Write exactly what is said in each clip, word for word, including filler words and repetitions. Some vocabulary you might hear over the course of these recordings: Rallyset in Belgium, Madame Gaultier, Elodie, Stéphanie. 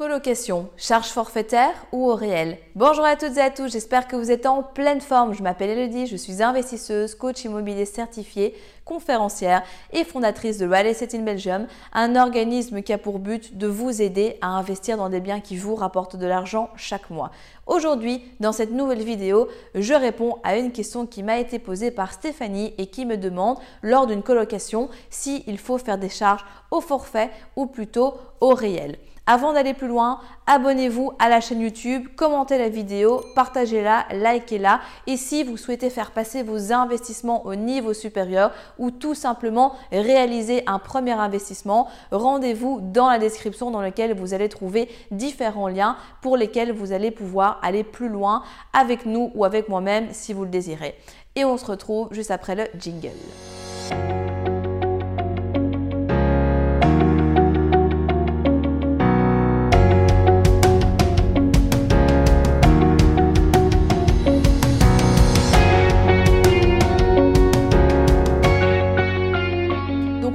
Colocation, charge forfaitaire ou au réel? Bonjour à toutes et à tous, j'espère que vous êtes en pleine forme. Je m'appelle Elodie, je suis investisseuse, coach immobilier certifiée, conférencière et fondatrice de Rallyset in Belgium, un organisme qui a pour but de vous aider à investir dans des biens qui vous rapportent de l'argent chaque mois. Aujourd'hui, dans cette nouvelle vidéo, je réponds à une question qui m'a été posée par Stéphanie et qui me demande, lors d'une colocation, s'il faut faire des charges au forfait ou plutôt au réel. Avant d'aller plus loin, abonnez-vous à la chaîne YouTube, commentez la vidéo, partagez-la, likez-la. Et si vous souhaitez faire passer vos investissements au niveau supérieur ou tout simplement réaliser un premier investissement, rendez-vous dans la description dans laquelle vous allez trouver différents liens pour lesquels vous allez pouvoir aller plus loin avec nous ou avec moi-même si vous le désirez. Et on se retrouve juste après le jingle.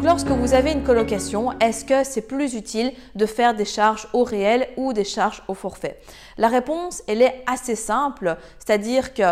Lorsque vous avez une colocation, est-ce que c'est plus utile de faire des charges au réel ou des charges au forfait? La réponse, elle est assez simple, c'est-à-dire que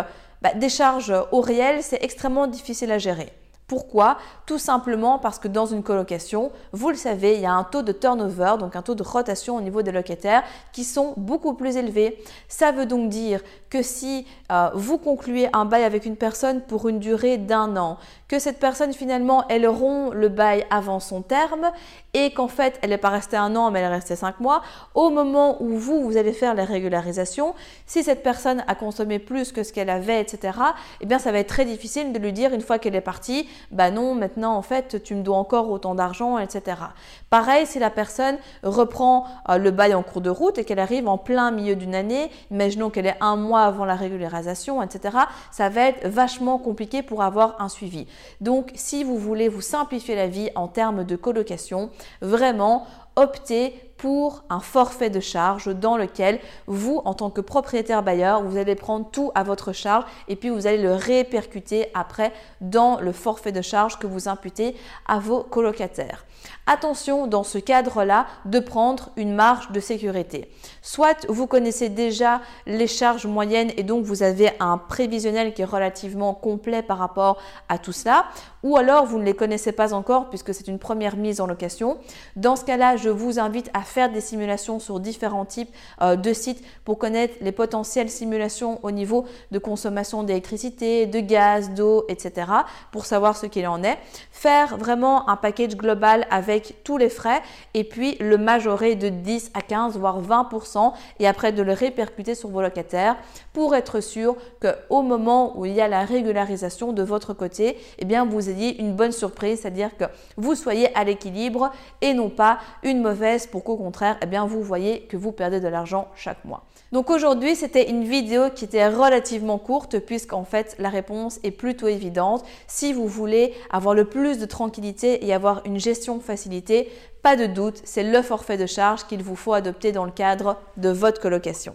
bah, des charges au réel, c'est extrêmement difficile à gérer. Pourquoi? Tout simplement parce que dans une colocation, vous le savez, il y a un taux de turnover, donc un taux de rotation au niveau des locataires qui sont beaucoup plus élevés. Ça veut donc dire que si euh, vous concluez un bail avec une personne pour une durée d'un an, que cette personne finalement, elle rompt le bail avant son terme et qu'en fait, elle n'est pas restée un an mais elle est restée cinq mois, au moment où vous, vous allez faire la régularisation, si cette personne a consommé plus que ce qu'elle avait, et cetera, eh bien ça va être très difficile de lui dire une fois qu'elle est partie, bah non, maintenant en fait tu me dois encore autant d'argent, et cetera. Pareil, si la personne reprend euh, le bail en cours de route et qu'elle arrive en plein milieu d'une année, imaginons qu'elle est un mois avant la régularisation, et cetera, ça va être vachement compliqué pour avoir un suivi. Donc, si vous voulez vous simplifier la vie en termes de colocation, vraiment, optez pour un forfait de charge dans lequel vous, en tant que propriétaire bailleur, vous allez prendre tout à votre charge et puis vous allez le répercuter après dans le forfait de charge que vous imputez à vos colocataires. Attention dans ce cadre-là de prendre une marge de sécurité. Soit vous connaissez déjà les charges moyennes et donc vous avez un prévisionnel qui est relativement complet par rapport à tout cela, ou alors vous ne les connaissez pas encore puisque c'est une première mise en location. Dans ce cas-là, je vous invite à faire des simulations sur différents types euh, de sites pour connaître les potentielles simulations au niveau de consommation d'électricité, de gaz, d'eau, et cetera pour savoir ce qu'il en est. Faire vraiment un package global avec tous les frais et puis le majorer de dix à quinze voire vingt pour cent et après de le répercuter sur vos locataires pour être sûr qu'au moment où il y a la régularisation de votre côté, eh bien vous ayez une bonne surprise, c'est-à-dire que vous soyez à l'équilibre et non pas une mauvaise pour qu'au contraire, eh bien, vous voyez que vous perdez de l'argent chaque mois. Donc aujourd'hui, c'était une vidéo qui était relativement courte puisqu'en fait, la réponse est plutôt évidente. Si vous voulez avoir le plus de tranquillité et avoir une gestion facilitée, pas de doute, c'est le forfait de charge qu'il vous faut adopter dans le cadre de votre colocation.